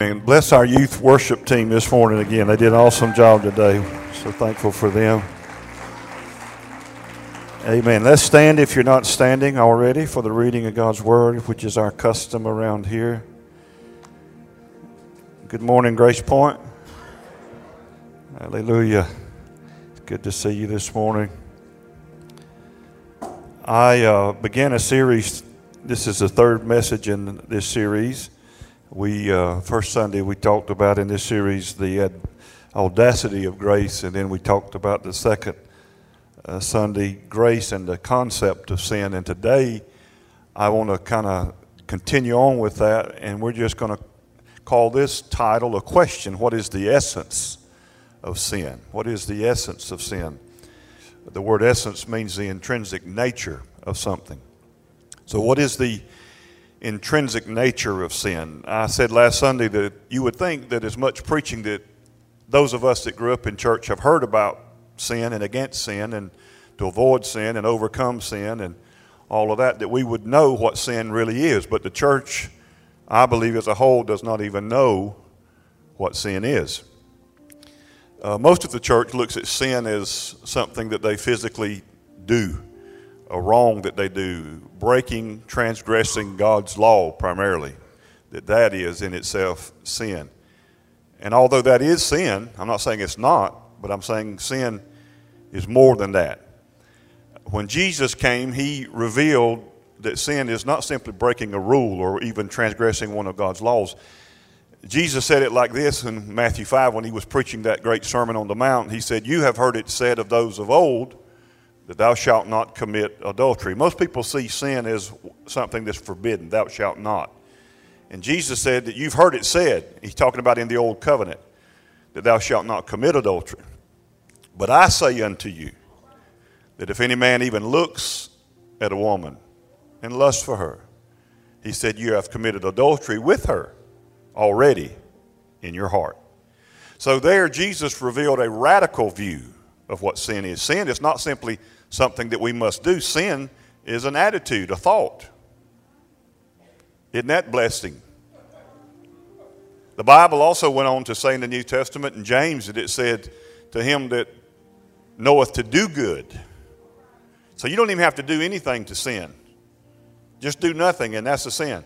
And bless our youth worship team this morning again. They did an awesome job today. So thankful for them. Amen. Let's stand if you're not standing already for the reading of God's Word, which is our custom around here. Good morning, Grace Point. Hallelujah. It's good to see you this morning. I began a series. This is the third message in this series. First Sunday we talked about in this series the audacity of grace, and then we talked about the second Sunday, grace and the concept of sin. And today I want to kind of continue on with that, and we're just going to call this title a question. What is the essence of sin? What is the essence of sin? The word essence means the intrinsic nature of something. So what is the intrinsic nature of sin? I said last Sunday that you would think that as much preaching that those of us that grew up in church have heard about sin and against sin and to avoid sin and overcome sin and all of that, that we would know what sin really is. But the church, I believe as a whole, does not even know what sin is. Most of the church looks at sin as something that they physically do, a wrong that they do, breaking, transgressing God's law primarily, that is in itself sin. And although that is sin, I'm not saying it's not, but I'm saying sin is more than that. When Jesus came, he revealed that sin is not simply breaking a rule or even transgressing one of God's laws. Jesus said it like this in Matthew 5 when he was preaching that great Sermon on the Mount. He said, "You have heard it said of those of old, that thou shalt not commit adultery." Most people see sin as something that's forbidden, thou shalt not. And Jesus said that you've heard it said, he's talking about in the old covenant, that thou shalt not commit adultery. But I say unto you, that if any man even looks at a woman and lusts for her, he said, you have committed adultery with her already in your heart. So there Jesus revealed a radical view of what sin is. Sin is not simply something that we must do. Sin is an attitude, a thought. Isn't that blessing? The Bible also went on to say in the New Testament in James that it said to him that knoweth to do good. So you don't even have to do anything to sin. Just do nothing, and that's a sin.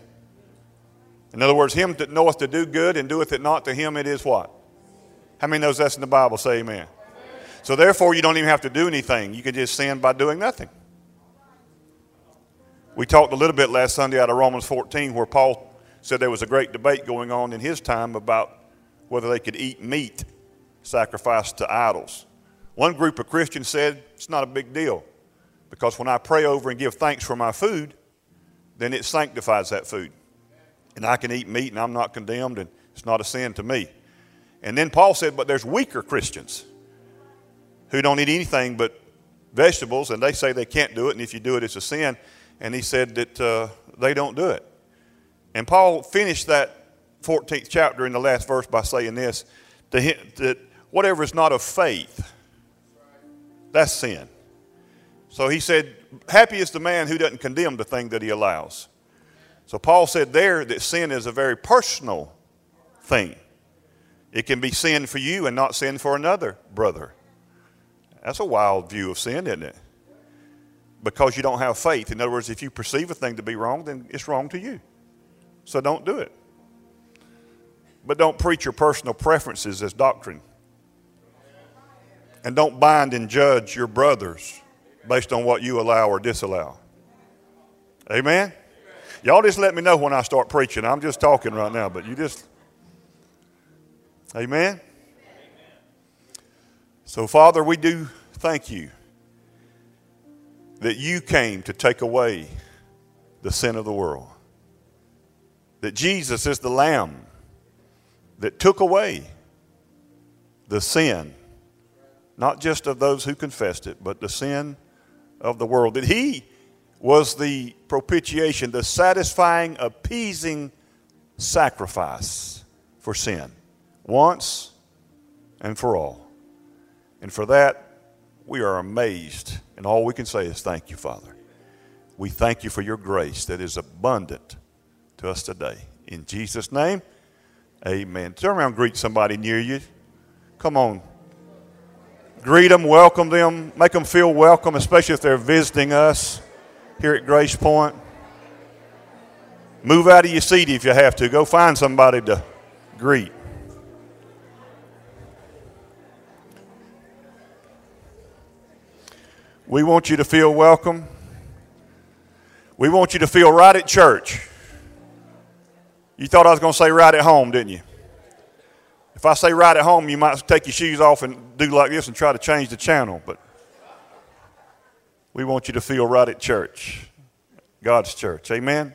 In other words, him that knoweth to do good and doeth it not, to him it is what? How many knows that's in the Bible? Say amen. So therefore, you don't even have to do anything. You can just sin by doing nothing. We talked a little bit last Sunday out of Romans 14 where Paul said there was a great debate going on in his time about whether they could eat meat sacrificed to idols. One group of Christians said, it's not a big deal because when I pray over and give thanks for my food, then it sanctifies that food. And I can eat meat and I'm not condemned and it's not a sin to me. And then Paul said, but there's weaker Christians who don't eat anything but vegetables, and they say they can't do it, and if you do it, it's a sin. And he said that they don't do it. And Paul finished that 14th chapter in the last verse by saying this, to him, that whatever is not of faith, that's sin. So he said, happy is the man who doesn't condemn the thing that he allows. So Paul said there that sin is a very personal thing. It can be sin for you and not sin for another brother. That's a wild view of sin, isn't it? Because you don't have faith. In other words, if you perceive a thing to be wrong, then it's wrong to you. So don't do it. But don't preach your personal preferences as doctrine. And don't bind and judge your brothers based on what you allow or disallow. Amen? Y'all just let me know when I start preaching. I'm just talking right now, but you just... Amen? So, Father, we do thank you that you came to take away the sin of the world. That Jesus is the Lamb that took away the sin, not just of those who confessed it, but the sin of the world. That he was the propitiation, the satisfying, appeasing sacrifice for sin, once and for all. And for that, we are amazed. And all we can say is thank you, Father. We thank you for your grace that is abundant to us today. In Jesus' name, Amen. Turn around and greet somebody near you. Come on. Greet them, welcome them, make them feel welcome, especially if they're visiting us here at Grace Point. Move out of your seat if you have to. Go find somebody to greet. We want you to feel welcome. We want you to feel right at church. You thought I was going to say right at home, didn't you? If I say right at home, you might take your shoes off and do like this and try to change the channel. But we want you to feel right at church, God's church. Amen?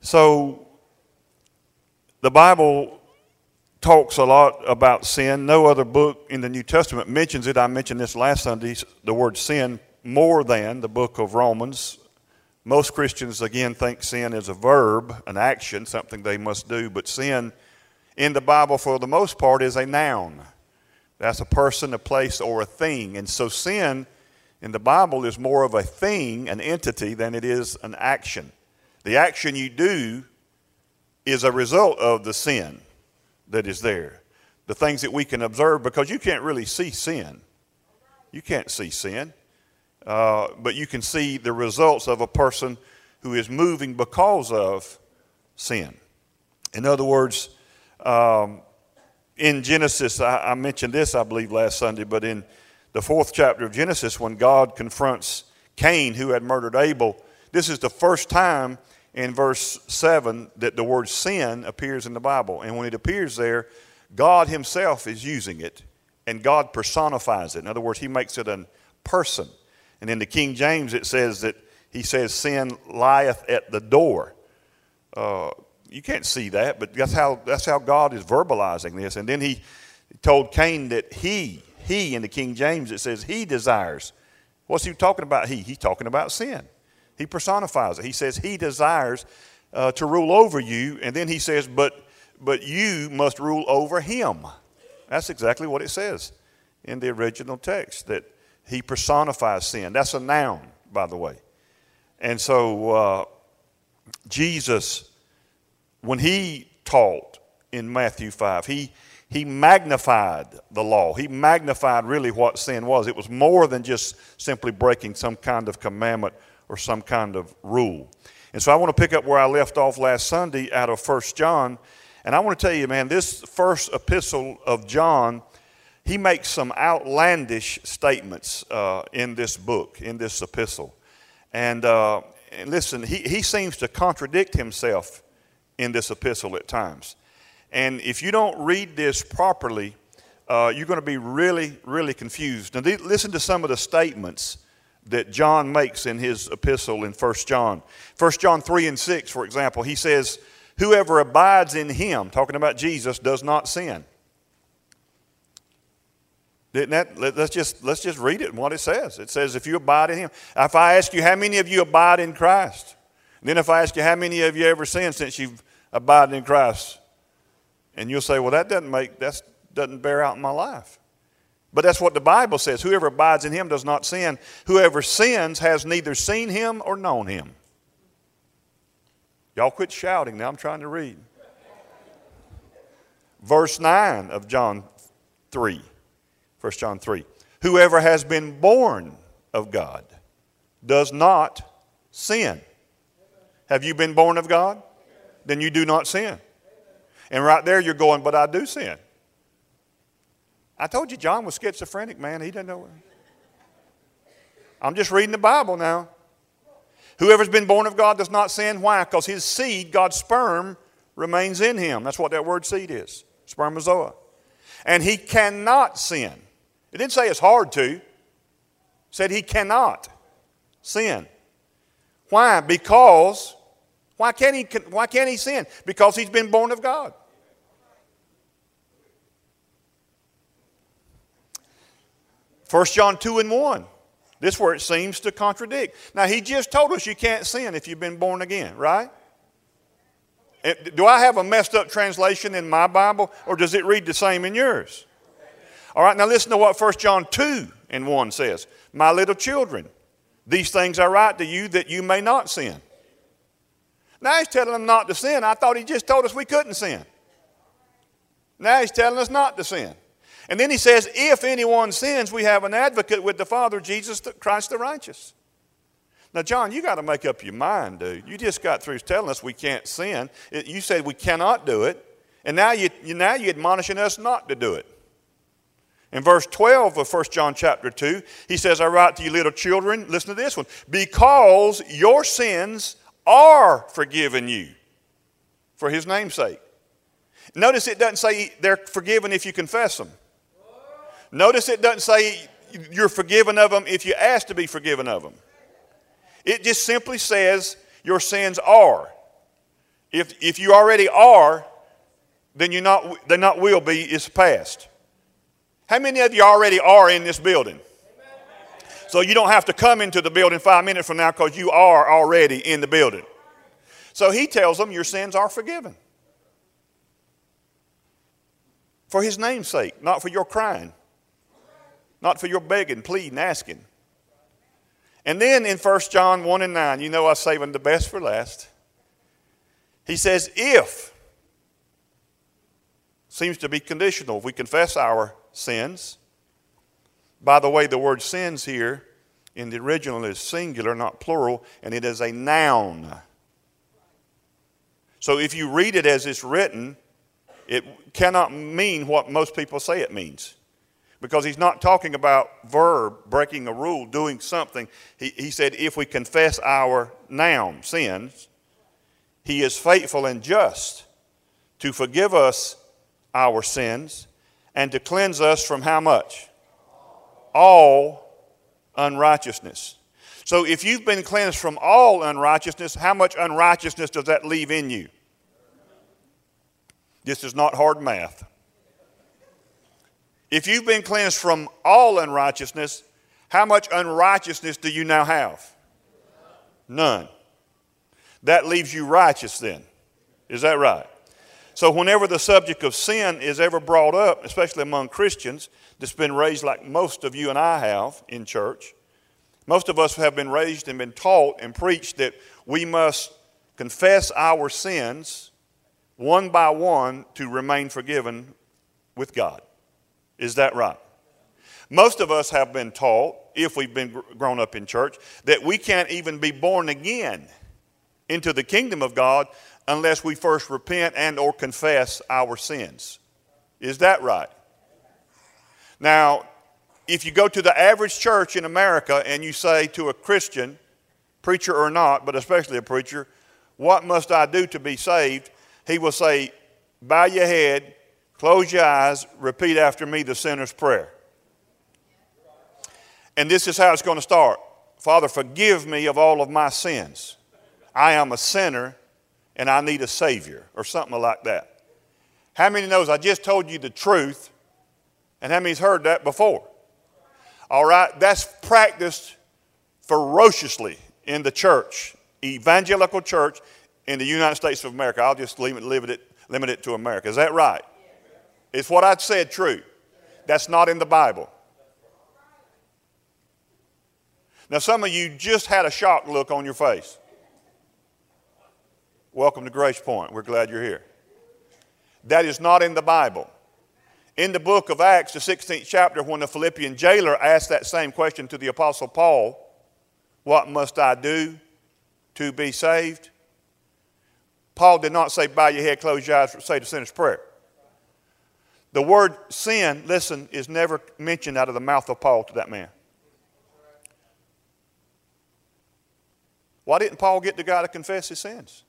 So the Bible talks a lot about sin. No other book in the New Testament mentions it. I mentioned this last Sunday, the word sin, more than the book of Romans. Most Christians, again, think sin is a verb, an action, something they must do, but sin in the Bible, for the most part, is a noun. That's a person, a place, or a thing. And so sin in the Bible is more of a thing, an entity, than it is an action. The action you do is a result of the sin that is there. The things that we can observe, because you can't really see sin. You can't see sin. But you can see the results of a person who is moving because of sin. In other words, in Genesis, I mentioned this, I believe, last Sunday, but in the 4th chapter of Genesis, when God confronts Cain, who had murdered Abel, this is the first time in verse 7 that the word sin appears in the Bible. And when it appears there, God himself is using it, and God personifies it. In other words, he makes it a person. And in the King James, it says that he says, sin lieth at the door. You can't see that, but that's how God is verbalizing this. And then he told Cain that he in the King James, it says he desires. What's he talking about? He's talking about sin. He personifies it. He says he desires to rule over you. And then he says, but you must rule over him. That's exactly what it says in the original text, that he personifies sin. That's a noun, by the way. And so Jesus, when he taught in Matthew 5, he magnified the law. He magnified really what sin was. It was more than just simply breaking some kind of commandment or some kind of rule. And so I want to pick up where I left off last Sunday out of 1 John. And I want to tell you, man, this first epistle of John, he makes some outlandish statements in this book, in this epistle. And listen, he seems to contradict himself in this epistle at times. And if you don't read this properly, you're going to be really, really confused. Now, listen to some of the statements that John makes in his epistle in 1 John. 1 John 3:6, for example, he says, whoever abides in him, talking about Jesus, does not sin. Didn't that? Let's just read it and what it says. It says, if you abide in him. If I ask you, how many of you abide in Christ? Then if I ask you, how many of you ever sinned since you've abided in Christ? And you'll say, well, that doesn't bear out in my life. But that's what the Bible says. Whoever abides in him does not sin. Whoever sins has neither seen him or known him. Y'all quit shouting now. I'm trying to read. Verse 9 of John 3. 1 John 3. Whoever has been born of God does not sin. Have you been born of God? Then you do not sin. And right there you're going, but I do sin. I told you John was schizophrenic, man. He didn't know. I'm just reading the Bible now. Whoever's been born of God does not sin. Why? Because his seed, God's sperm, remains in him. That's what that word seed is, spermatozoa. And he cannot sin. It didn't say it's hard to. It said he cannot sin. Why? Because... Why can't he sin? Because he's been born of God. First John 2:1. This is where it seems to contradict. Now, he just told us you can't sin if you've been born again, right? Do I have a messed up translation in my Bible, or does it read the same in yours? All right, now listen to what 1 John 2:1 says. My little children, these things I write to you that you may not sin. Now he's telling them not to sin. I thought he just told us we couldn't sin. Now he's telling us not to sin. And then he says, if anyone sins, we have an advocate with the Father, Jesus Christ the righteous. Now, John, you got to make up your mind, dude. You just got through telling us we can't sin. You said we cannot do it. And now you're admonishing us not to do it. In verse 12 of 1 John chapter 2, he says, I write to you little children, listen to this one, because your sins are forgiven you for his name's sake. Notice it doesn't say they're forgiven if you confess them. Notice it doesn't say you're forgiven of them if you ask to be forgiven of them. It just simply says your sins are. If you already are, then they're not will be, it's past. How many of you already are in this building? So you don't have to come into the building 5 minutes from now because you are already in the building. So he tells them your sins are forgiven. For his name's sake, not for your crying. Not for your begging, pleading, asking. And then in 1 John 1 and 9, you know I'm saving the best for last. He says, if, seems to be conditional, if we confess our sins. By the way, the word sins here in the original is singular, not plural, and it is a noun. So if you read it as it's written, it cannot mean what most people say it means. Because he's not talking about verb, breaking a rule, doing something. He said if we confess our noun, sins, he is faithful and just to forgive us our sins and to cleanse us from how much? All unrighteousness. So if you've been cleansed from all unrighteousness, how much unrighteousness does that leave in you? This is not hard math. If you've been cleansed from all unrighteousness, how much unrighteousness do you now have? None. That leaves you righteous then. Is that right? So whenever the subject of sin is ever brought up, especially among Christians, that's been raised like most of you and I have in church, most of us have been raised and been taught and preached that we must confess our sins one by one to remain forgiven with God. Is that right? Most of us have been taught, if we've been grown up in church, that we can't even be born again into the kingdom of God unless we first repent and or confess our sins. Is that right? Now, if you go to the average church in America and you say to a Christian, preacher or not, but especially a preacher, what must I do to be saved? He will say, bow your head, close your eyes, repeat after me the sinner's prayer. And this is how it's going to start. Father, forgive me of all of my sins. I am a sinner. And I need a Savior or something like that. How many knows I just told you the truth? And how many's heard that before? All right, that's practiced ferociously in the church, evangelical church in the United States of America. I'll just limit it to America. Is that right? Is what I said true? That's not in the Bible. Now some of you just had a shock look on your face. Welcome to Grace Point. We're glad you're here. That is not in the Bible. In the book of Acts, the 16th chapter, when the Philippian jailer asked that same question to the Apostle Paul, what must I do to be saved? Paul did not say, bow your head, close your eyes, say the sinner's prayer. The word sin, listen, is never mentioned out of the mouth of Paul to that man. Why didn't Paul get the guy to confess his sins?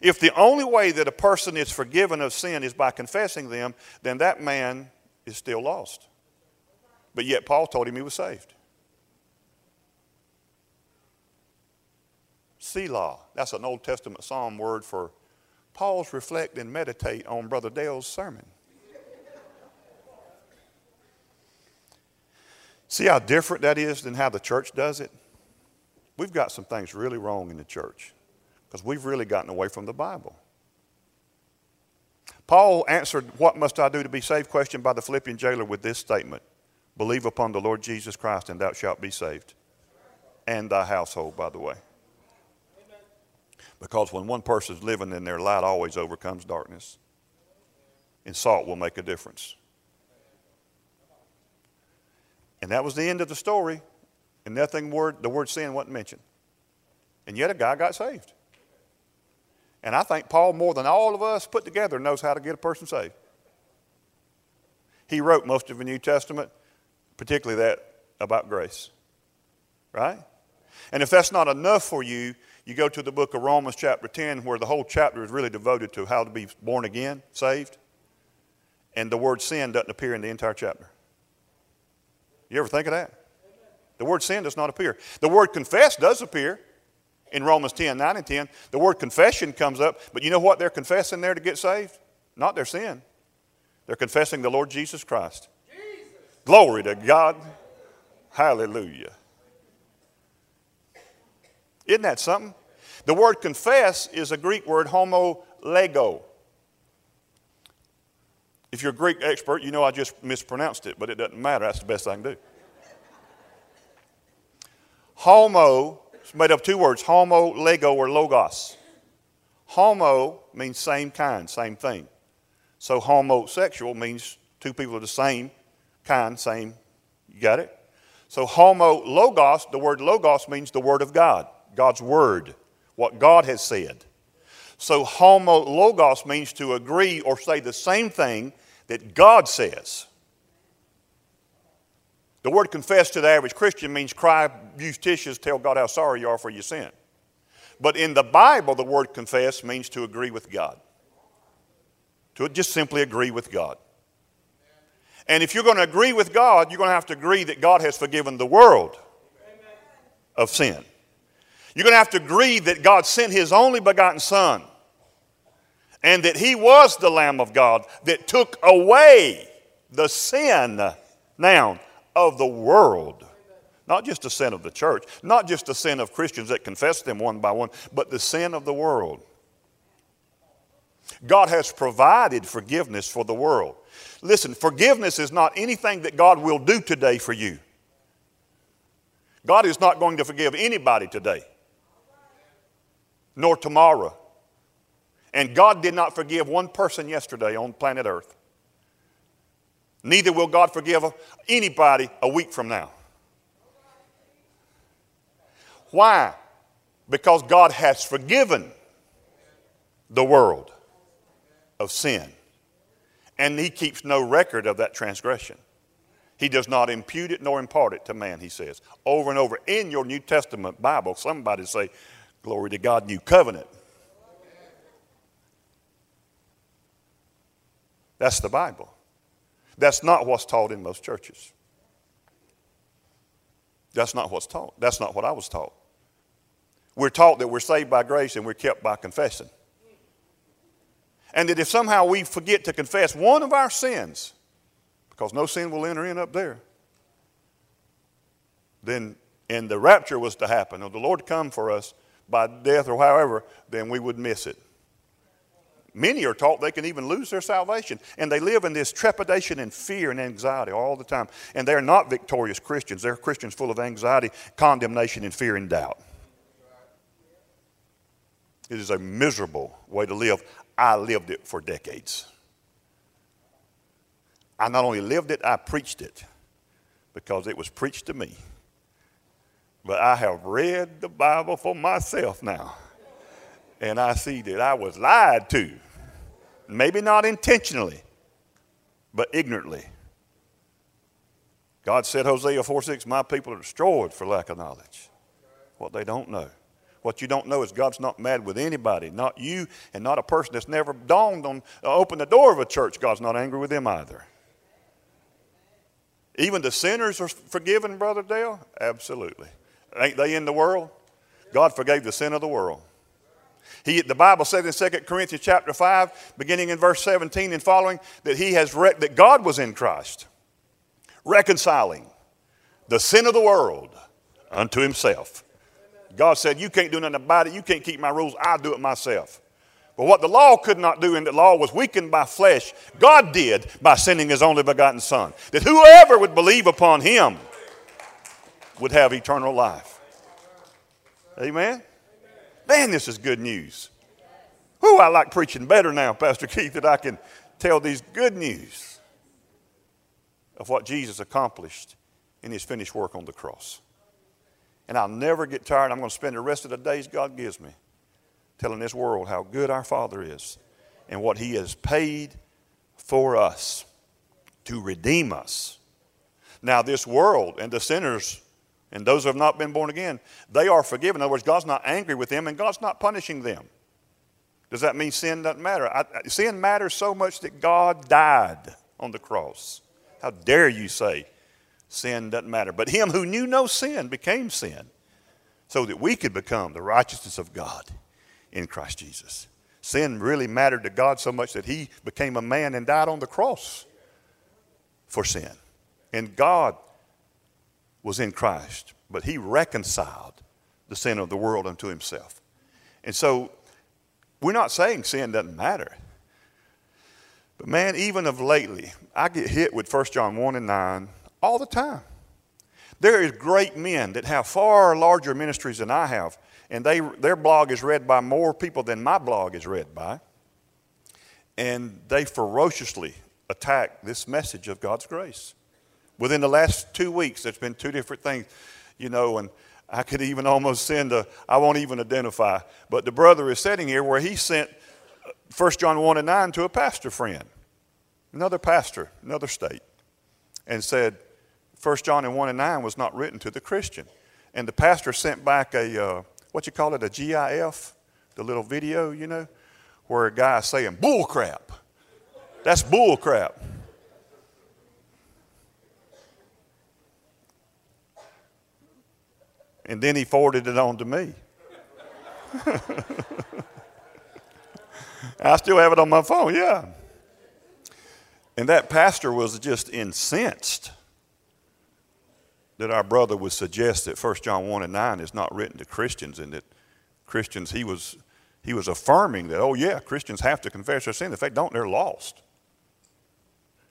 If the only way that a person is forgiven of sin is by confessing them, then that man is still lost. But yet Paul told him he was saved. Selah, that's an Old Testament psalm word for pause, reflect, and meditate on Brother Dale's sermon. See how different that is than how the church does it? We've got some things really wrong in the church. Because we've really gotten away from the Bible. Paul answered, what must I do to be saved? Question by the Philippian jailer with this statement. Believe upon the Lord Jesus Christ and thou shalt be saved. And thy household, by the way. Amen. Because when one person's living in there, light always overcomes darkness. And salt will make a difference. And that was the end of the story. And the word sin wasn't mentioned. And yet a guy got saved. And I think Paul, more than all of us put together, knows how to get a person saved. He wrote most of the New Testament, particularly that about grace. Right? And if that's not enough for you, you go to the book of Romans chapter 10, where the whole chapter is really devoted to how to be born again, saved. And the word sin doesn't appear in the entire chapter. You ever think of that? The word sin does not appear. The word confess does appear in Romans 10, 9 and 10. The word confession comes up, but you know what they're confessing there to get saved? Not their sin. They're confessing the Lord Jesus Christ. Jesus. Glory to God. Hallelujah. Isn't that something? The word confess is a Greek word, homolego. If you're a Greek expert, you know I just mispronounced it, but it doesn't matter. That's the best I can do. Homo is made up of two words, homo, lego, or logos. Homo means same kind, same thing. So homosexual means two people of the same kind, same, you got it? So homo logos, the word logos means the word of God, God's word, what God has said. So homo logos means to agree or say the same thing that God says. The word confess to the average Christian means cry, use tissues, tell God how sorry you are for your sin. But in the Bible, the word confess means to agree with God. To just simply agree with God. And if you're going to agree with God, you're going to have to agree that God has forgiven the world of sin. You're going to have to agree that God sent His only begotten Son. And that He was the Lamb of God that took away the sin, noun, of the world. Not just the sin of the church, not just the sin of Christians that confess them one by one, but the sin of the world. God has provided forgiveness for the world. Listen, forgiveness is not anything that God will do today for you. God is not going to forgive anybody today, nor tomorrow. And God did not forgive one person yesterday on planet Earth. Neither will God forgive anybody a week from now. Why? Because God has forgiven the world of sin. And He keeps no record of that transgression. He does not impute it nor impart it to man, He says. Over and over in your New Testament Bible, somebody say, glory to God, new covenant. That's the Bible. That's not what's taught in most churches. That's not what's taught. That's not what I was taught. We're taught that we're saved by grace and we're kept by confession. And that if somehow we forget to confess one of our sins, because no sin will enter in up there, then, and the rapture was to happen, or the Lord come for us by death or however, then we would miss it. Many are taught they can even lose their salvation. And they live in this trepidation and fear and anxiety all the time. And they're not victorious Christians. They're Christians full of anxiety, condemnation, and fear and doubt. It is a miserable way to live. I lived it for decades. I not only lived it, I preached it because it was preached to me. But I have read the Bible for myself now. And I see that I was lied to, maybe not intentionally, but ignorantly. God said, Hosea 4:6, my people are destroyed for lack of knowledge. What they don't know. What you don't know is God's not mad with anybody, not you and not a person that's never dawned on, opened the door of a church. God's not angry with them either. Even the sinners are forgiven, Brother Dale? Absolutely. Ain't they in the world? God forgave the sin of the world. The Bible said in 2 Corinthians chapter 5, beginning in verse 17 and following, that that God was in Christ, reconciling the sin of the world unto Himself. God said, you can't do nothing about it. You can't keep my rules. I do it myself. But what the law could not do, and the law was weakened by flesh, God did by sending His only begotten Son, that whoever would believe upon Him would have eternal life. Amen? Man, this is good news. Whoo, I like preaching better now, Pastor Keith, that I can tell these good news of what Jesus accomplished in his finished work on the cross. And I'll never get tired. I'm going to spend the rest of the days God gives me telling this world how good our Father is and what he has paid for us to redeem us. Now, this world and the sinners and those who have not been born again, they are forgiven. In other words, God's not angry with them and God's not punishing them. Does that mean sin doesn't matter? Sin matters so much that God died on the cross. How dare you say sin doesn't matter? But him who knew no sin became sin so that we could become the righteousness of God in Christ Jesus. Sin really mattered to God so much that he became a man and died on the cross for sin. And God was in Christ, but he reconciled the sin of the world unto himself. And so we're not saying sin doesn't matter. But man, even of lately, I get hit with 1 John 1 and 9 all the time. There is great men that have far larger ministries than I have, and their blog is read by more people than my blog is read by. And they ferociously attack this message of God's grace. Within the last 2 weeks, there's been two different things, you know, and I could even almost I won't even identify, but the brother is sitting here where he sent 1 John 1 and 9 to a pastor friend, another pastor, another state, and said 1 John 1 and 9 was not written to the Christian. And the pastor sent back a GIF, the little video, you know, where a guy is saying, bull crap. That's bull crap. And then he forwarded it on to me. I still have it on my phone, yeah. And that pastor was just incensed that our brother would suggest that 1 John 1 and 9 is not written to Christians, and that Christians, he was affirming that, oh yeah, Christians have to confess their sin. If they don't, they're lost.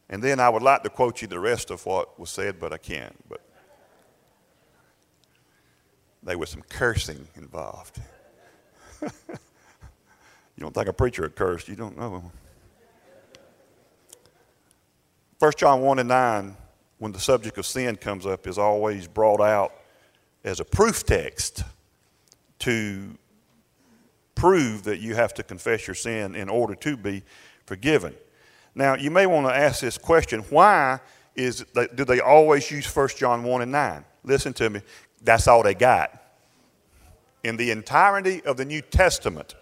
And then I would like to quote you the rest of what was said, but I can't. But there was some cursing involved. You don't think a preacher had cursed, you don't know. 1 John 1 and 9, when the subject of sin comes up, is always brought out as a proof text to prove that you have to confess your sin in order to be forgiven. Now, you may want to ask this question, do they always use 1 John 1 and 9? Listen to me. That's all they got. In the entirety of the New Testament,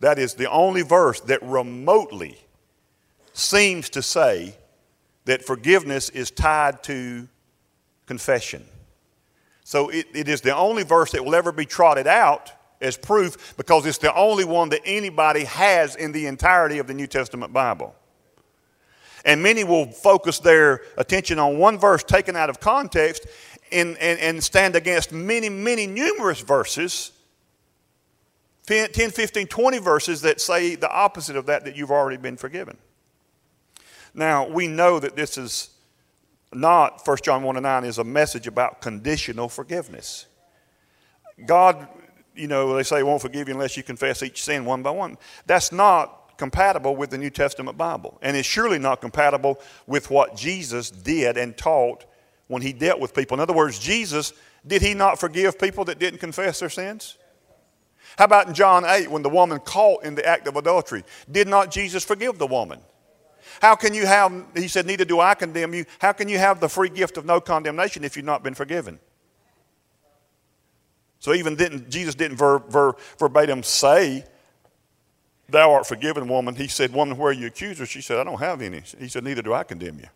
that is the only verse that remotely seems to say that forgiveness is tied to confession. So it is the only verse that will ever be trotted out as proof, because it's the only one that anybody has in the entirety of the New Testament Bible. And many will focus their attention on one verse taken out of context and stand against many, many numerous verses, 10, 15, 20 verses that say the opposite of that you've already been forgiven. Now, we know that this is not, 1 John 1 and 9 is a message about conditional forgiveness. God, you know, they say won't forgive you unless you confess each sin one by one. That's not compatible with the New Testament Bible. And it's surely not compatible with what Jesus did and taught when he dealt with people. In other words, Jesus, did he not forgive people that didn't confess their sins? How about in John 8, when the woman caught in the act of adultery? Did not Jesus forgive the woman? How can you have, he said, neither do I condemn you. How can you have the free gift of no condemnation if you've not been forgiven? So even Jesus didn't verbatim say, thou art forgiven, woman. He said, woman, where are your accusers? She said, I don't have any. He said, neither do I condemn you.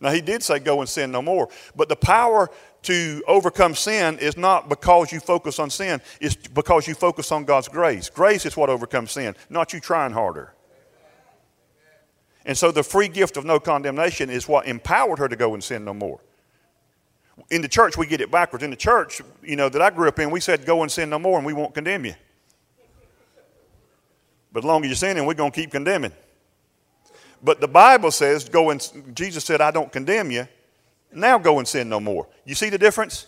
Now, he did say go and sin no more. But the power to overcome sin is not because you focus on sin. It's because you focus on God's grace. Grace is what overcomes sin, not you trying harder. And so the free gift of no condemnation is what empowered her to go and sin no more. In the church, we get it backwards. In the church, you know, that I grew up in, we said go and sin no more and we won't condemn you. But as long as you're sinning, we're going to keep condemning. But the Bible says, go and, Jesus said, I don't condemn you. Now go and sin no more. You see the difference?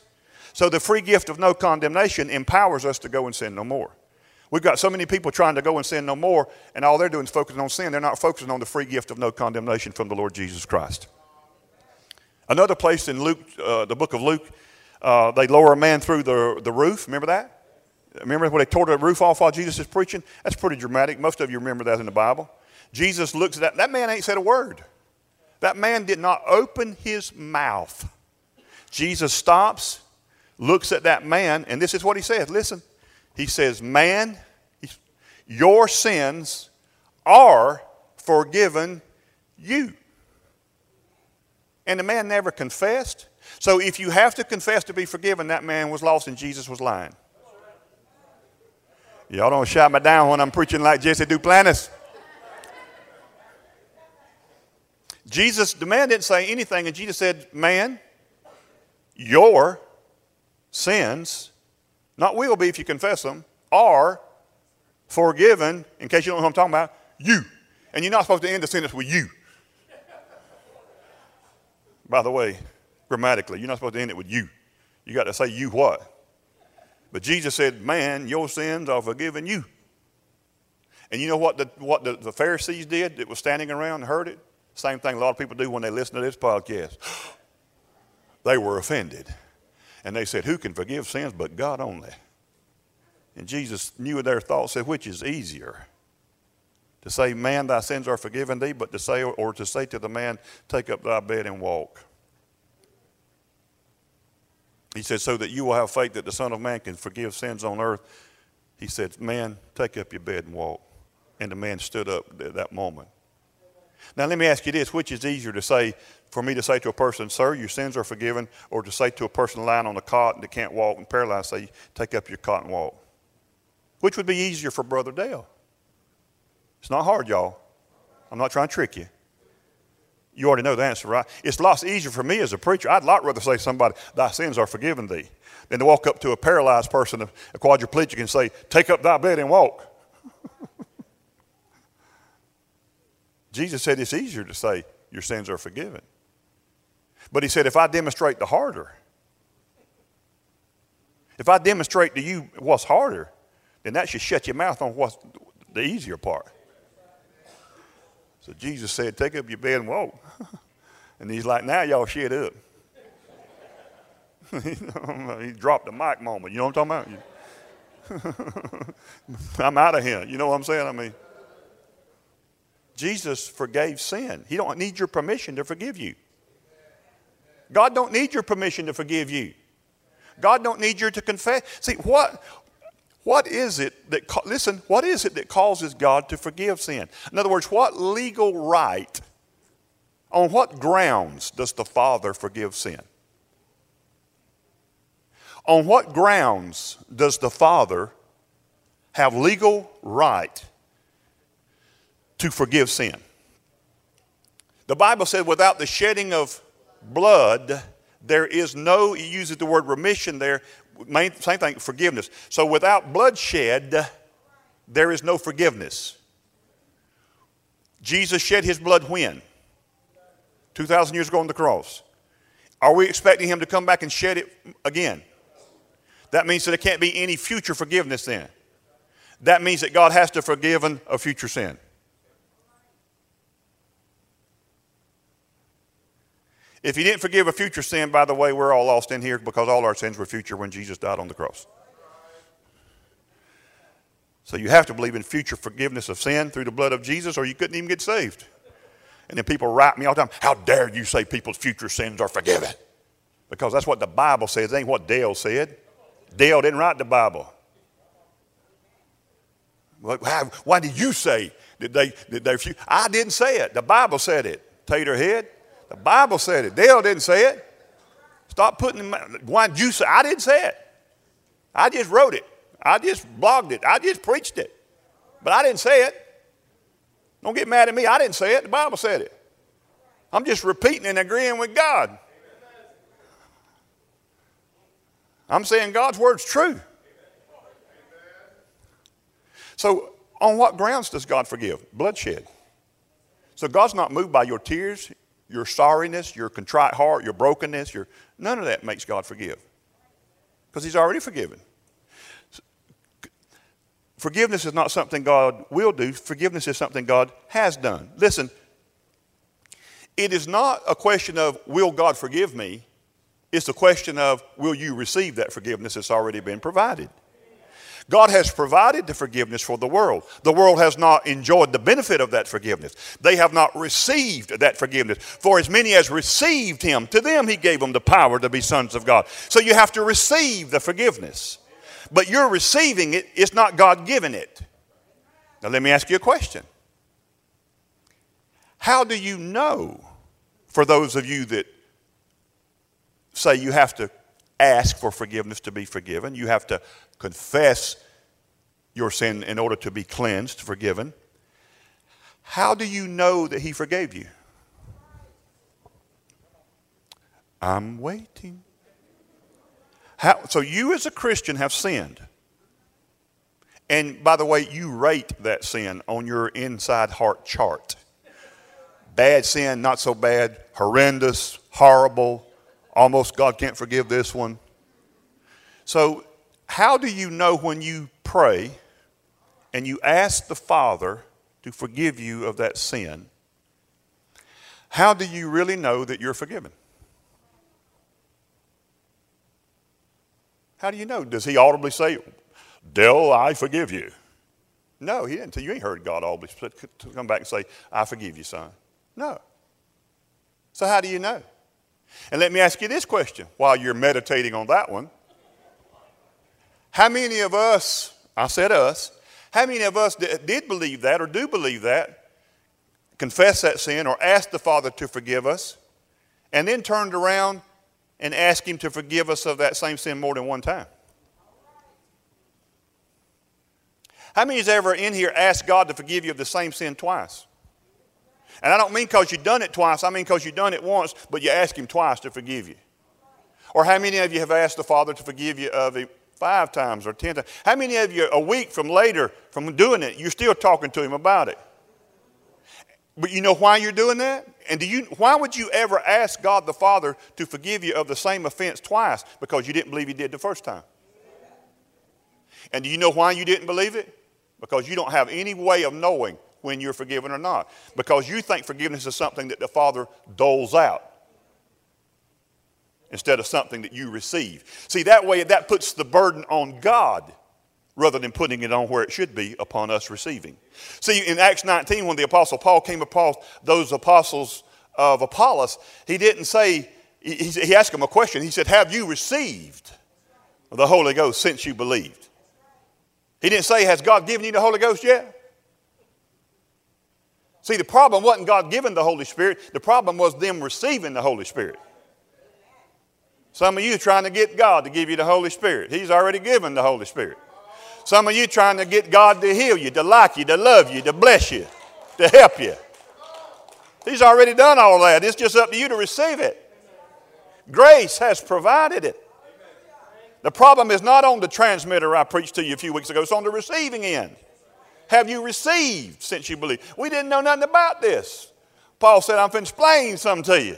So the free gift of no condemnation empowers us to go and sin no more. We've got so many people trying to go and sin no more, and all they're doing is focusing on sin. They're not focusing on the free gift of no condemnation from the Lord Jesus Christ. Another place in Luke, the book of Luke, they lower a man through the roof. Remember that? Remember when they tore the roof off while Jesus is preaching? That's pretty dramatic. Most of you remember that in the Bible. Jesus looks at that. That man ain't said a word. That man did not open his mouth. Jesus stops, looks at that man, and this is what he says. Listen. He says, man, your sins are forgiven you. And the man never confessed. So if you have to confess to be forgiven, that man was lost and Jesus was lying. Y'all don't shout me down when I'm preaching like Jesse Duplantis. Jesus, the man didn't say anything, and Jesus said, man, your sins, not will be if you confess them, are forgiven, in case you don't know what I'm talking about, you. And you're not supposed to end the sentence with you. By the way, grammatically, you're not supposed to end it with you. You got to say you what? But Jesus said, man, your sins are forgiven you. And you know what the Pharisees did that was standing around and heard it? Same thing a lot of people do when they listen to this podcast. They were offended. And they said, who can forgive sins but God only? And Jesus knew their thoughts, said, which is easier? To say, man, thy sins are forgiven thee, but to say, or to say to the man, take up thy bed and walk. He said, so that you will have faith that the Son of Man can forgive sins on earth. He said, man, take up your bed and walk. And the man stood up at that moment. Now, let me ask you this. Which is easier to say, for me to say to a person, sir, your sins are forgiven, or to say to a person lying on a cot that can't walk and paralyzed, say, take up your cot and walk? Which would be easier for Brother Dell? It's not hard, y'all. I'm not trying to trick you. You already know the answer, right? It's lots easier for me as a preacher. I'd a lot rather say to somebody, thy sins are forgiven thee, than to walk up to a paralyzed person, a quadriplegic, and say, take up thy bed and walk. Jesus said it's easier to say your sins are forgiven. But he said, if I demonstrate the harder, if I demonstrate to you what's harder, then that should shut your mouth on what's the easier part. So Jesus said, take up your bed and walk. And he's like, now y'all shut up. He dropped the mic moment. You know what I'm talking about? I'm out of here. You know what I'm saying? I mean, Jesus forgave sin. He don't need your permission to forgive you. God don't need your permission to forgive you. God don't need you to confess. See, what is it that, listen, what is it that causes God to forgive sin? In other words, what legal right, on what grounds does the Father forgive sin? On what grounds does the Father have legal right to forgive sin? The Bible said without the shedding of blood, there is no, it uses the word remission there, same thing, forgiveness. So without bloodshed, there is no forgiveness. Jesus shed his blood when? 2,000 years ago on the cross. Are we expecting him to come back and shed it again? That means that there can't be any future forgiveness then. That means that God has to forgive a future sin. If he didn't forgive a future sin, by the way, we're all lost in here because all our sins were future when Jesus died on the cross. So you have to believe in future forgiveness of sin through the blood of Jesus or you couldn't even get saved. And then people write me all the time, how dare you say people's future sins are forgiven? Because that's what the Bible says. It ain't what Dale said. Dale didn't write the Bible. Why did you say that they I didn't say it. The Bible said it. Taterhead. The Bible said it. Dale didn't say it. Stop putting them. Why did you say it? I didn't say it. I just wrote it. I just blogged it. I just preached it. But I didn't say it. Don't get mad at me. I didn't say it. The Bible said it. I'm just repeating and agreeing with God. I'm saying God's word's true. So on what grounds does God forgive? Bloodshed. So God's not moved by your tears, your sorriness, your contrite heart, your brokenness, none of that makes God forgive because he's already forgiven. Forgiveness is not something God will do. Forgiveness is something God has done. Listen, it is not a question of, will God forgive me? It's a question of, will you receive that forgiveness that's already been provided? God has provided the forgiveness for the world. The world has not enjoyed the benefit of that forgiveness. They have not received that forgiveness. For as many as received him, to them he gave them the power to be sons of God. So you have to receive the forgiveness. But you're receiving it. It's not God giving it. Now let me ask you a question. How do you know, for those of you that say you have to ask for forgiveness to be forgiven, you have to confess your sin in order to be cleansed, forgiven. How do you know that he forgave you? I'm waiting. So you as a Christian have sinned. And by the way, you rate that sin on your inside heart chart. Bad sin, not so bad, horrendous, horrible, almost God can't forgive this one. So how do you know when you pray and you ask the Father to forgive you of that sin? How do you really know that you're forgiven? How do you know? Does he audibly say, Dell, I forgive you? No, he didn't. You ain't heard God audibly come back and say, I forgive you, son. No. So how do you know? And let me ask you this question while you're meditating on that one. How many of us, I said us, how many of us did believe that or do believe that, confess that sin or ask the Father to forgive us, and then turned around and asked him to forgive us of that same sin more than one time? How many is ever in here asked God to forgive you of the same sin twice? And I don't mean because you've done it twice, I mean because you've done it once, but you ask him twice to forgive you. Or how many of you have asked the Father to forgive you of it 5 times or 10 times. How many of you a week from later from doing it, you're still talking to him about it? But you know why you're doing that? And why would you ever ask God the Father to forgive you of the same offense twice? Because you didn't believe he did the first time. And do you know why you didn't believe it? Because you don't have any way of knowing when you're forgiven or not. Because you think forgiveness is something that the Father doles out, instead of something that you receive. See, that way, that puts the burden on God rather than putting it on where it should be, upon us receiving. See, in Acts 19, when the Apostle Paul came upon those apostles of Apollos, he didn't say, he asked them a question. He said, have you received the Holy Ghost since you believed? He didn't say, has God given you the Holy Ghost yet? See, the problem wasn't God giving the Holy Spirit. The problem was them receiving the Holy Spirit. Some of you trying to get God to give you the Holy Spirit. He's already given the Holy Spirit. Some of you trying to get God to heal you, to like you, to love you, to bless you, to help you. He's already done all that. It's just up to you to receive it. Grace has provided it. The problem is not on the transmitter I preached to you a few weeks ago. It's on the receiving end. Have you received since you believe? We didn't know nothing about this. Paul said, I'm going to explain something to you.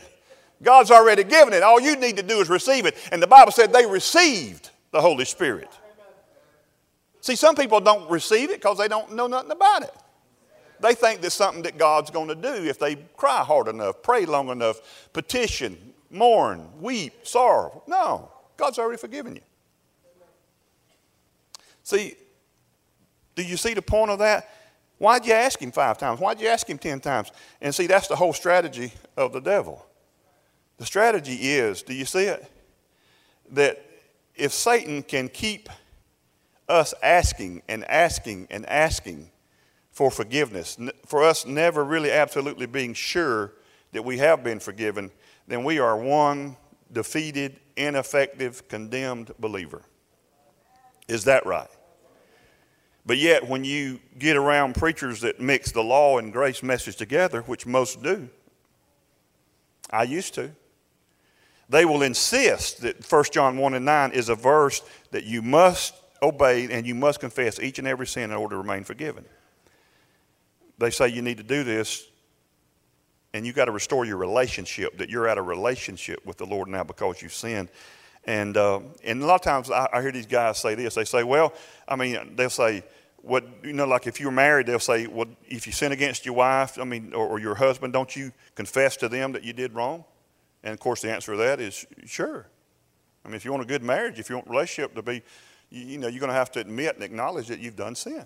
God's already given it. All you need to do is receive it. And the Bible said they received the Holy Spirit. See, some people don't receive it because they don't know nothing about it. They think that's something that God's going to do if they cry hard enough, pray long enough, petition, mourn, weep, sorrow. No, God's already forgiven you. See, do you see the point of that? Why'd you ask him 5 times? Why'd you ask him 10 times? And see, that's the whole strategy of the devil. The strategy is, do you see it? That if Satan can keep us asking and asking and asking for forgiveness, for us never really absolutely being sure that we have been forgiven, then we are one defeated, ineffective, condemned believer. Is that right? But yet when you get around preachers that mix the law and grace message together, which most do, I used to, they will insist that 1 John 1 and 9 is a verse that you must obey and you must confess each and every sin in order to remain forgiven. They say you need to do this and you've got to restore your relationship, that you're out of relationship with the Lord now because you've sinned. And a lot of times I hear these guys say this. They say, well, I mean, they'll say, what, you know, like if you're married, they'll say, well, if you sin against your wife, I mean, or your husband, don't you confess to them that you did wrong? And of course, the answer to that is sure. I mean, if you want a good marriage, if you want a relationship to be, you know, you're going to have to admit and acknowledge that you've done sin.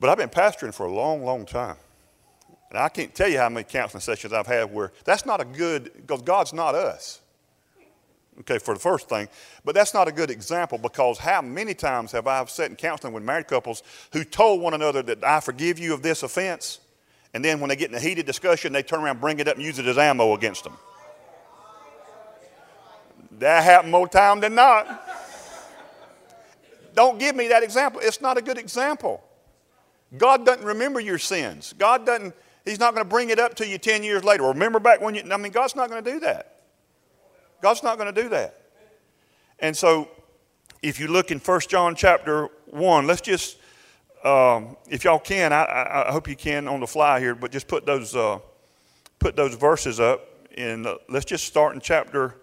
But I've been pastoring for a long, long time. And I can't tell you how many counseling sessions I've had where that's not a good, because God's not us. Okay, for the first thing. But that's not a good example, because how many times have I sat in counseling with married couples who told one another that I forgive you of this offense, and then when they get in a heated discussion, they turn around, bring it up, and use it as ammo against them. That happened more time than not. Don't give me that example. It's not a good example. God doesn't remember your sins. God doesn't, He's not going to bring it up to you 10 years later. Or remember back when you, I mean, God's not going to do that. God's not going to do that. And so if you look in 1 John chapter 1, let's just, if y'all can, I hope you can on the fly here, but just put those verses up. And let's just start in chapter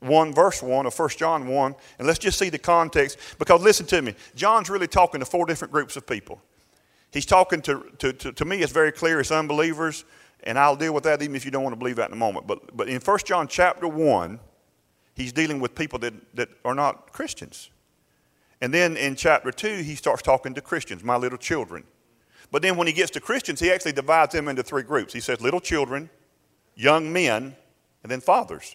1, verse 1 of 1 John 1. And let's just see the context. Because listen to me, John's really talking to four different groups of people. He's talking to me, it's very clear, it's unbelievers, and I'll deal with that even if you don't want to believe that in a moment. But in 1 John chapter 1, he's dealing with people that are not Christians. And then in chapter 2, he starts talking to Christians, my little children. But then when he gets to Christians, he actually divides them into three groups. He says little children, young men, and then fathers.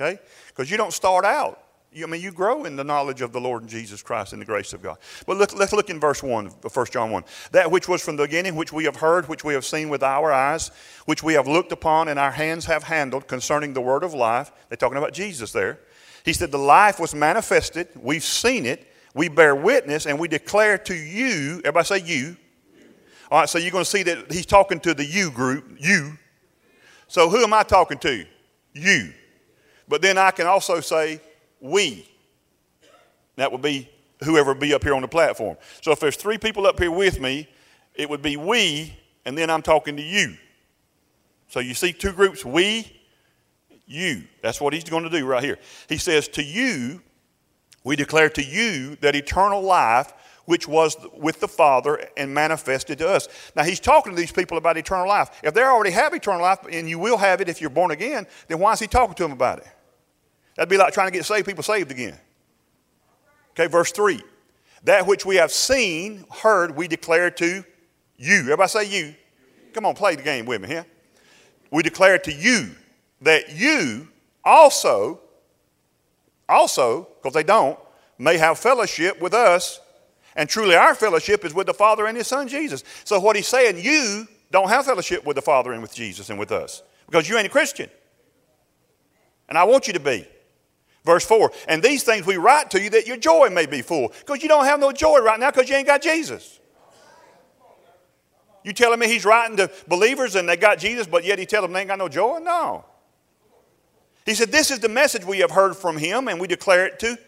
Okay? Because you don't start out. I mean, you grow in the knowledge of the Lord and Jesus Christ and the grace of God. But let's look in verse 1, 1 John 1. That which was from the beginning, which we have heard, which we have seen with our eyes, which we have looked upon and our hands have handled concerning the word of life. They're talking about Jesus there. He said, the life was manifested. We've seen it. We bear witness and we declare to you. Everybody say you. All right, so you're going to see that he's talking to the you group, you. So who am I talking to? You. But then I can also say we. That would be whoever be up here on the platform. So if there's three people up here with me, it would be we, and then I'm talking to you. So you see two groups, we, you. That's what he's going to do right here. He says, to you, we declare to you that eternal life, which was with the Father and manifested to us. Now he's talking to these people about eternal life. If they already have eternal life, and you will have it if you're born again, then why is he talking to them about it? That'd be like trying to get saved people saved again. Okay, verse 3. That which we have seen, heard, we declare to you. Everybody say you. Come on, play the game with me here. Yeah? We declare to you that you also, because they don't, may have fellowship with us. And truly our fellowship is with the Father and His Son, Jesus. So what he's saying, you don't have fellowship with the Father and with Jesus and with us. Because you ain't a Christian. And I want you to be. Verse 4, and these things we write to you that your joy may be full. Because you don't have no joy right now because you ain't got Jesus. You telling me he's writing to believers and they got Jesus, but yet he tells them they ain't got no joy? No. He said, this is the message we have heard from him and we declare it to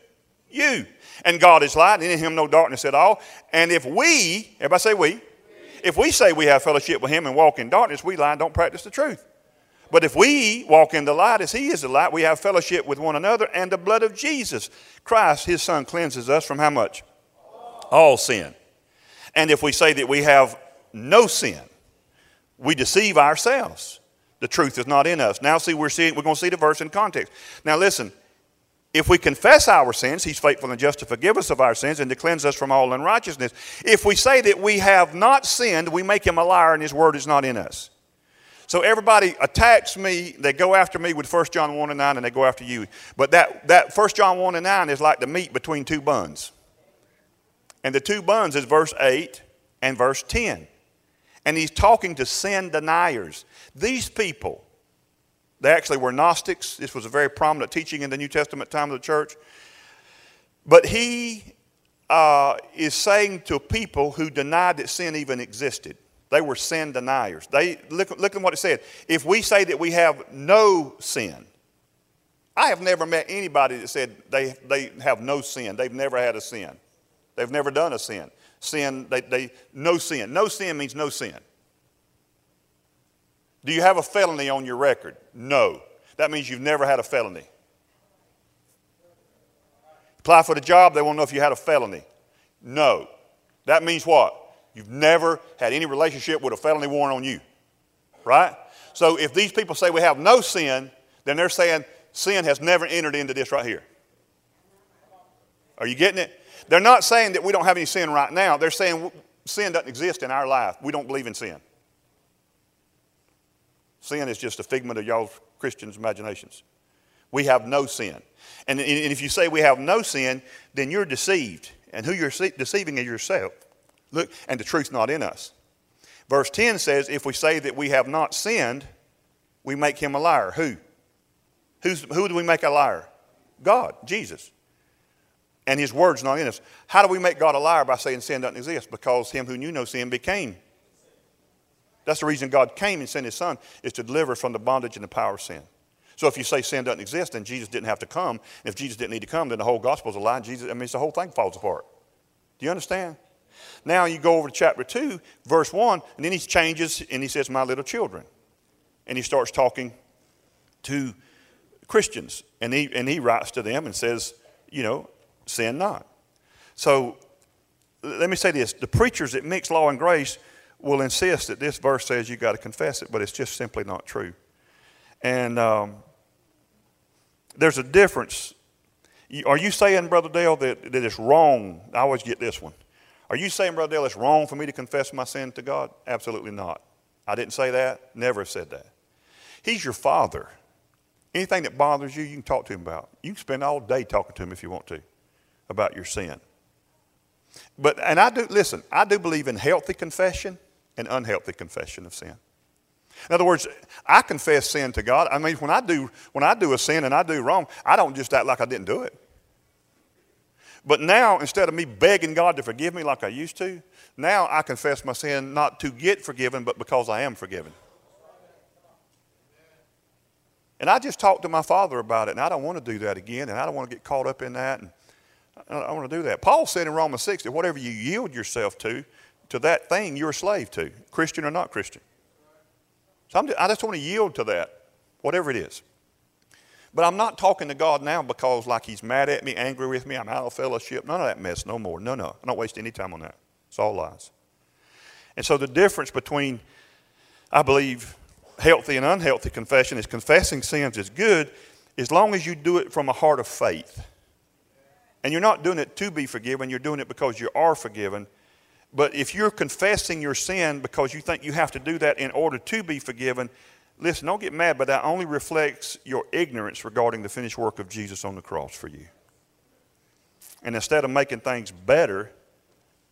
you. And God is light and in him no darkness at all. And if we, everybody say we, if we say we have fellowship with him and walk in darkness, we lie and don't practice the truth. But if we walk in the light as he is the light, we have fellowship with one another, and the blood of Jesus Christ, his son, cleanses us from how much? All sin. And if we say that we have no sin, we deceive ourselves. The truth is not in us. Now see, we're going to see the verse in context. Now listen, if we confess our sins, he's faithful and just to forgive us of our sins and to cleanse us from all unrighteousness. If we say that we have not sinned, we make him a liar and his word is not in us. So everybody attacks me, they go after me with 1 John 1 and 9 and they go after you. But that 1 John 1 and 9 is like the meat between two buns. And the two buns is verse 8 and verse 10. And he's talking to sin deniers. These people, they actually were Gnostics. This was a very prominent teaching in the New Testament time of the church. But he is saying to people who denied that sin even existed. They were sin deniers. Look at what it said. If we say that we have no sin, I have never met anybody that said they have no sin. They've never had a sin. They've never done a sin. No sin. No sin means no sin. Do you have a felony on your record? No. That means you've never had a felony. Apply for the job, they want to know if you had a felony. No. That means what? You've never had any relationship with a felony warrant on you. Right? So if these people say we have no sin, then they're saying sin has never entered into this right here. Are you getting it? They're not saying that we don't have any sin right now. They're saying sin doesn't exist in our life. We don't believe in sin. Sin is just a figment of y'all Christians' imaginations. We have no sin. And if you say we have no sin, then you're deceived. And who you're deceiving is yourself. Look, and the truth's not in us. Verse 10 says, if we say that we have not sinned, we make him a liar. Who? Who do we make a liar? God, Jesus. And his word's not in us. How do we make God a liar? By saying sin doesn't exist? Because him who knew no sin became. That's the reason God came and sent his son, is to deliver us from the bondage and the power of sin. So if you say sin doesn't exist, then Jesus didn't have to come. And if Jesus didn't need to come, then the whole gospel's a lie. The whole thing falls apart. Do you understand? Now you go over to chapter 2, verse 1, and then he changes and he says, my little children. And he starts talking to Christians. And he writes to them and says, you know, sin not. So let me say this. The preachers that mix law and grace will insist that this verse says you've got to confess it, but it's just simply not true. And there's a difference. Are you saying, Brother Dale, that it's wrong? I always get this one. Are you saying, Brother Dale, it's wrong for me to confess my sin to God? Absolutely not. I didn't say that. Never said that. He's your father. Anything that bothers you, you can talk to him about. You can spend all day talking to him if you want to about your sin. And I do believe in healthy confession and unhealthy confession of sin. In other words, I confess sin to God. I mean, when I do a sin and I do wrong, I don't just act like I didn't do it. But now, instead of me begging God to forgive me like I used to, now I confess my sin not to get forgiven, but because I am forgiven. And I just talked to my father about it, and I don't want to do that again, and I don't want to get caught up in that. And I don't want to do that. Paul said in Romans 6 that whatever you yield yourself to that thing, you're a slave to, Christian or not Christian. So I just want to yield to that, whatever it is. But I'm not talking to God now because like he's mad at me, angry with me, I'm out of fellowship. None of that mess, no more. No. I don't waste any time on that. It's all lies. And so the difference between, I believe, healthy and unhealthy confession is confessing sins is good as long as you do it from a heart of faith. And you're not doing it to be forgiven. You're doing it because you are forgiven. But if you're confessing your sin because you think you have to do that in order to be forgiven, listen, don't get mad, but that only reflects your ignorance regarding the finished work of Jesus on the cross for you. And instead of making things better,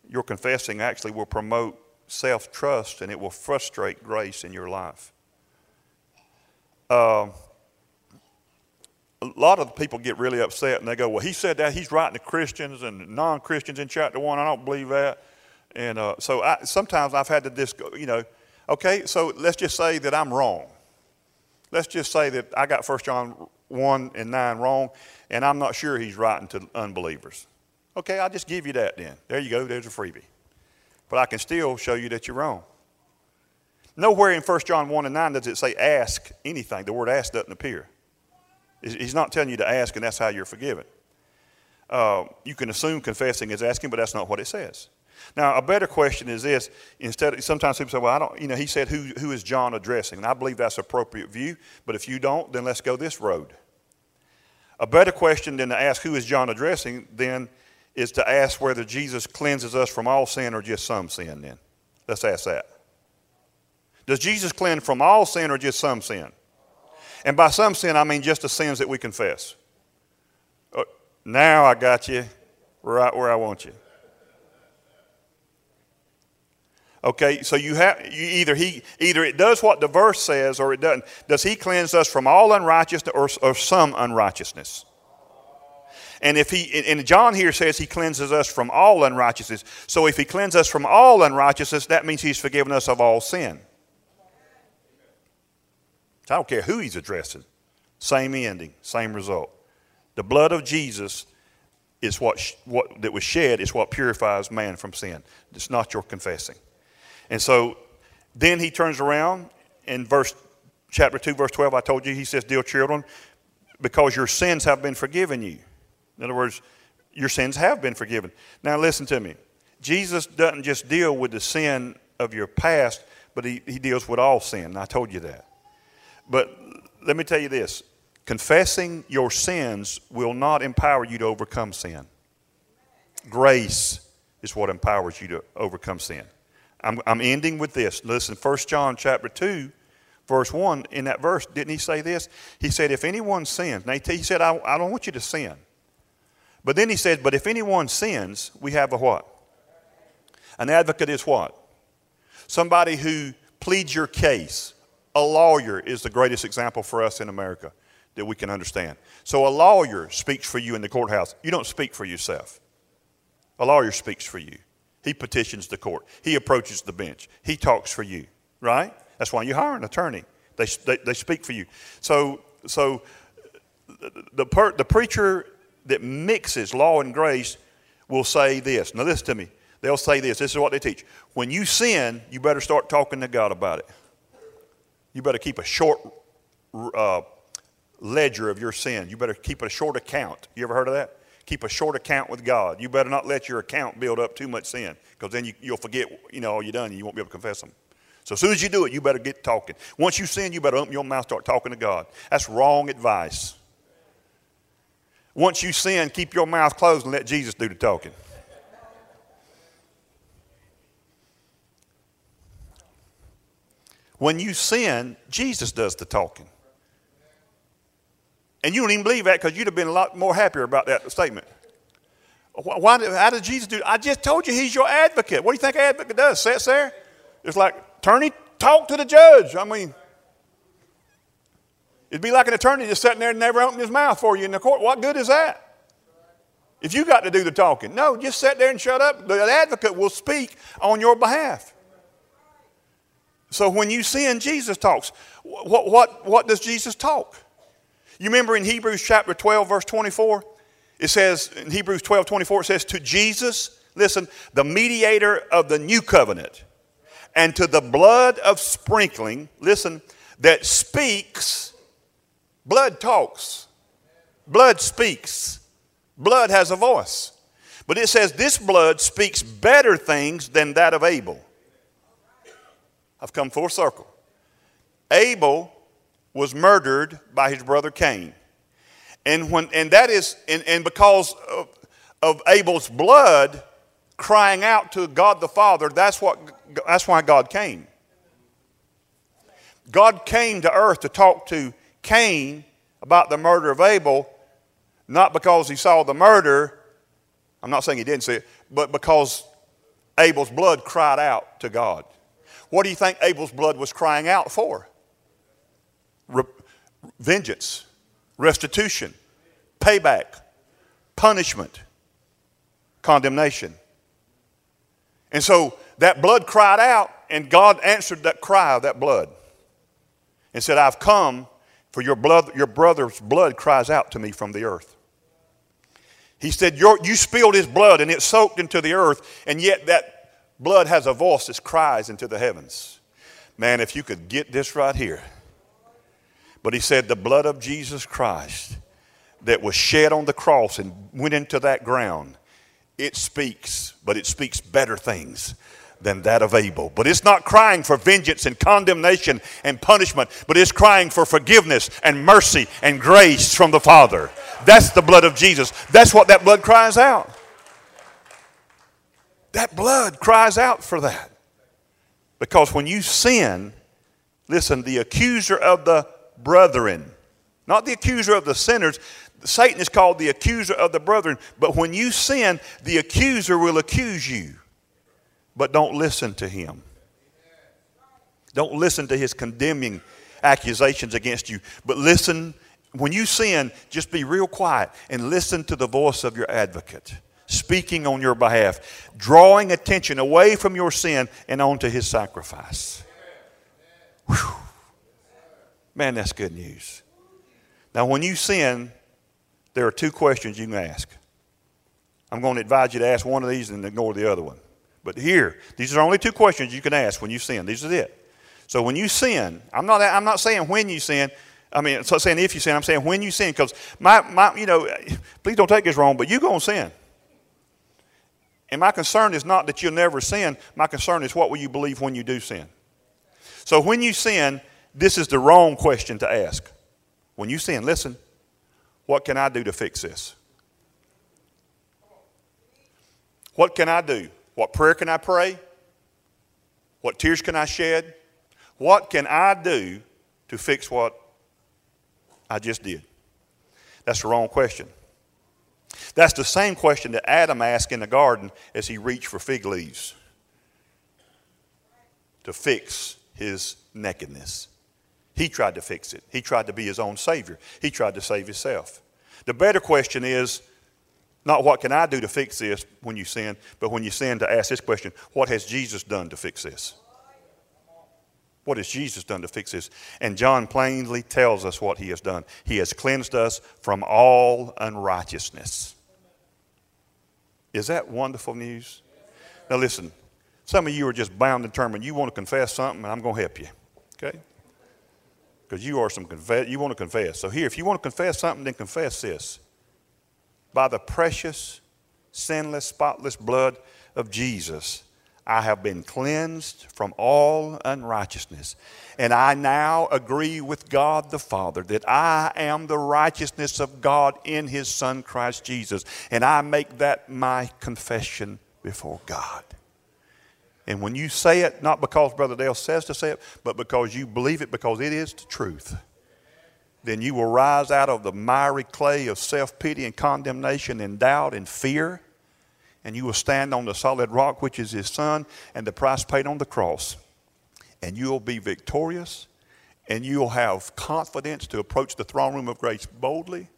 your confessing actually will promote self-trust and it will frustrate grace in your life. A lot of the people get really upset and they go, well, he said that. He's writing to Christians and non-Christians in chapter 1. I don't believe that. And sometimes I've had to okay, so let's just say that I'm wrong. Let's just say that I got 1 John 1 and 9 wrong, and I'm not sure he's writing to unbelievers. Okay, I'll just give you that then. There you go, there's a freebie. But I can still show you that you're wrong. Nowhere in 1 John 1 and 9 does it say ask anything. The word ask doesn't appear. He's not telling you to ask, and that's how you're forgiven. You can assume confessing is asking, but that's not what it says. Now, a better question is this. Sometimes people say, well, he said, who is John addressing? And I believe that's an appropriate view, but if you don't, then let's go this road. A better question than to ask who is John addressing then is to ask whether Jesus cleanses us from all sin or just some sin then. Let's ask that. Does Jesus cleanse from all sin or just some sin? And by some sin, I mean just the sins that we confess. Now I got you right where I want you. Okay, so either it does what the verse says or it doesn't. Does he cleanse us from all unrighteousness or some unrighteousness? And John here says he cleanses us from all unrighteousness. So if he cleanses us from all unrighteousness, that means he's forgiven us of all sin. So I don't care who he's addressing. Same ending, same result. The blood of Jesus is what that was shed is what purifies man from sin. It's not your confessing. And so then he turns around in chapter 2, verse 12, I told you, he says, dear children, because your sins have been forgiven you. In other words, your sins have been forgiven. Now listen to me. Jesus doesn't just deal with the sin of your past, but he deals with all sin. And I told you that. But let me tell you this. Confessing your sins will not empower you to overcome sin. Grace is what empowers you to overcome sin. I'm ending with this. Listen, 1 John chapter 2, verse 1, in that verse, didn't he say this? He said, if anyone sins, now he said, I don't want you to sin. But then he said, but if anyone sins, we have a what? An advocate is what? Somebody who pleads your case. A lawyer is the greatest example for us in America that we can understand. So a lawyer speaks for you in the courthouse. You don't speak for yourself. A lawyer speaks for you. He petitions the court. He approaches the bench. He talks for you, right? That's why you hire an attorney. They speak for you. So the preacher that mixes law and grace will say this. Now listen to me. They'll say this. This is what they teach. When you sin, you better start talking to God about it. You better keep a short ledger of your sin. You better keep a short account. You ever heard of that? Keep a short account with God. You better not let your account build up too much sin, because then you'll forget, all you've done, and you won't be able to confess them. So as soon as you do it, you better get talking. Once you sin, you better open your mouth, start talking to God. That's wrong advice. Once you sin, keep your mouth closed and let Jesus do the talking. When you sin, Jesus does the talking. And you don't even believe that, because you'd have been a lot more happier about that statement. How did Jesus do it? I just told you he's your advocate. What do you think an advocate does? Sits there? It's like, attorney, talk to the judge. I mean, it'd be like an attorney just sitting there and never opening his mouth for you in the court. What good is that? If you got to do the talking. No, just sit there and shut up. The advocate will speak on your behalf. So when you sin, Jesus talks. What does Jesus talk? You remember in Hebrews chapter 12, verse 24, it says, in Hebrews 12, 24, it says, to Jesus, listen, the mediator of the new covenant, and to the blood of sprinkling, listen, that speaks, blood talks, blood speaks, blood has a voice. But it says this blood speaks better things than that of Abel. I've come full circle. Abel was murdered by his brother Cain. And because of Abel's blood crying out to God the Father, that's why God came. God came to earth to talk to Cain about the murder of Abel, not because he saw the murder. I'm not saying he didn't see it, but because Abel's blood cried out to God. What do you think Abel's blood was crying out for? Vengeance, restitution, payback, punishment, condemnation. And so that blood cried out, and God answered that cry of that blood and said, I've come for your blood. Your brother's blood cries out to me from the earth. He said, you spilled his blood and it soaked into the earth, and yet that blood has a voice that cries into the heavens. Man, if you could get this right here. But he said the blood of Jesus Christ that was shed on the cross and went into that ground, it speaks, but it speaks better things than that of Abel. But it's not crying for vengeance and condemnation and punishment, but it's crying for forgiveness and mercy and grace from the Father. That's the blood of Jesus. That's what that blood cries out. That blood cries out for that. Because when you sin, listen, the accuser of the brethren, not the accuser of the sinners. Satan is called the accuser of the brethren. But when you sin, the accuser will accuse you. But don't listen to him. Don't listen to his condemning accusations against you. But listen, when you sin, just be real quiet and listen to the voice of your advocate speaking on your behalf, drawing attention away from your sin and onto his sacrifice. Whew. Man, that's good news. Now, when you sin, there are two questions you can ask. I'm going to advise you to ask one of these and ignore the other one. But here, these are only two questions you can ask when you sin. These are it. So when you sin, I'm not saying when you sin. I mean, it's not saying if you sin. I'm saying when you sin, because please don't take this wrong, but you're going to sin. And my concern is not that you'll never sin. My concern is what will you believe when you do sin. So when you sin, this is the wrong question to ask. When you sin, listen, what can I do to fix this? What can I do? What prayer can I pray? What tears can I shed? What can I do to fix what I just did? That's the wrong question. That's the same question that Adam asked in the garden as he reached for fig leaves to fix his nakedness. He tried to fix it. He tried to be his own savior. He tried to save himself. The better question is not what can I do to fix this when you sin, but when you sin to ask this question, what has Jesus done to fix this? What has Jesus done to fix this? And John plainly tells us what he has done. He has cleansed us from all unrighteousness. Is that wonderful news? Now listen, some of you are just bound and determined. You want to confess something, and I'm going to help you. Okay? Because you are you want to confess. So here, if you want to confess something, then confess this. By the precious, sinless, spotless blood of Jesus, I have been cleansed from all unrighteousness, and I now agree with God the Father that I am the righteousness of God in his Son, Christ Jesus, and I make that my confession before God. And when you say it, not because Brother Dale says to say it, but because you believe it, because it is the truth, then you will rise out of the miry clay of self-pity and condemnation and doubt and fear, and you will stand on the solid rock, which is his Son, and the price paid on the cross. And you will be victorious, and you will have confidence to approach the throne room of grace boldly,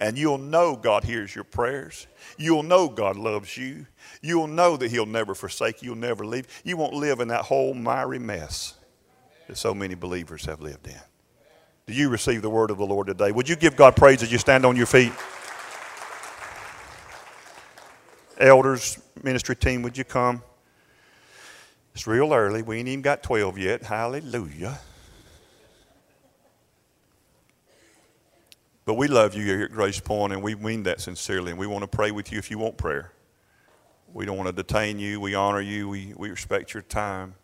and you'll know God hears your prayers. You'll know God loves you. You'll know that he'll never forsake you. You'll never leave. You won't live in that whole miry mess that so many believers have lived in. Do you receive the word of the Lord today? Would you give God praise as you stand on your feet? Elders, ministry team, would you come? It's real early. We ain't even got 12 yet. Hallelujah. But we love you here at Grace Point, and we mean that sincerely, and we want to pray with you if you want prayer. We don't want to detain you. We honor you. We respect your time.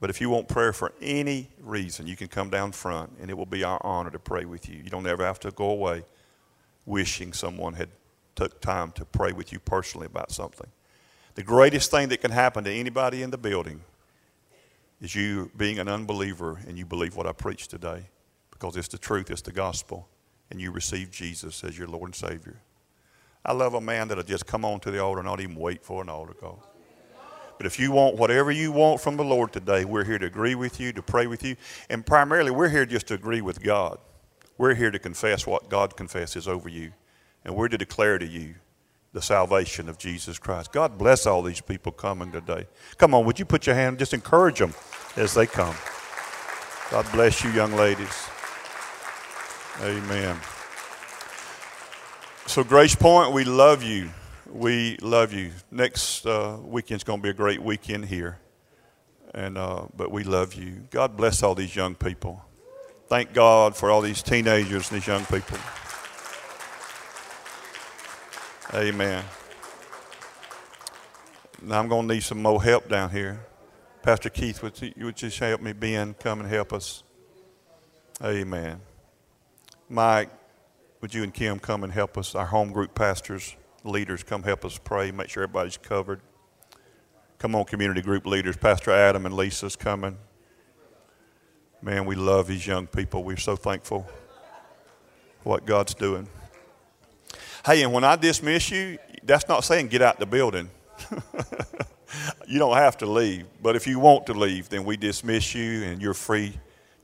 But if you want prayer for any reason, you can come down front, and it will be our honor to pray with you. You don't ever have to go away wishing someone had took time to pray with you personally about something. The greatest thing that can happen to anybody in the building is you being an unbeliever and you believe what I preach today, because it's the truth, it's the gospel, and you receive Jesus as your Lord and Savior. I love a man that'll just come on to the altar and not even wait for an altar call. But if you want whatever you want from the Lord today, we're here to agree with you, to pray with you, and primarily we're here just to agree with God. We're here to confess what God confesses over you. And we're to declare to you the salvation of Jesus Christ. God bless all these people coming today. Come on, would you put your hand, just encourage them as they come. God bless you, young ladies. Amen. So Grace Point, we love you. We love you. Next weekend's going to be a great weekend here. But we love you. God bless all these young people. Thank God for all these teenagers and these young people. Amen. Now I'm going to need some more help down here. Pastor Keith, would you just help me? Ben, come and help us. Amen. Mike, would you and Kim come and help us? Our home group pastors, leaders, come help us pray. Make sure everybody's covered. Come on, community group leaders. Pastor Adam and Lisa's coming. Man, we love these young people. We're so thankful for what God's doing. Hey, and when I dismiss you, that's not saying get out the building. You don't have to leave. But if you want to leave, then we dismiss you and you're free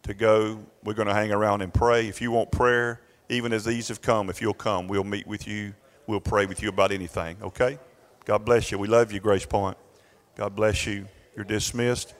to go. We're going to hang around and pray. If you want prayer, even as these have come, if you'll come, we'll meet with you. We'll pray with you about anything, okay? God bless you. We love you, Grace Point. God bless you. You're dismissed.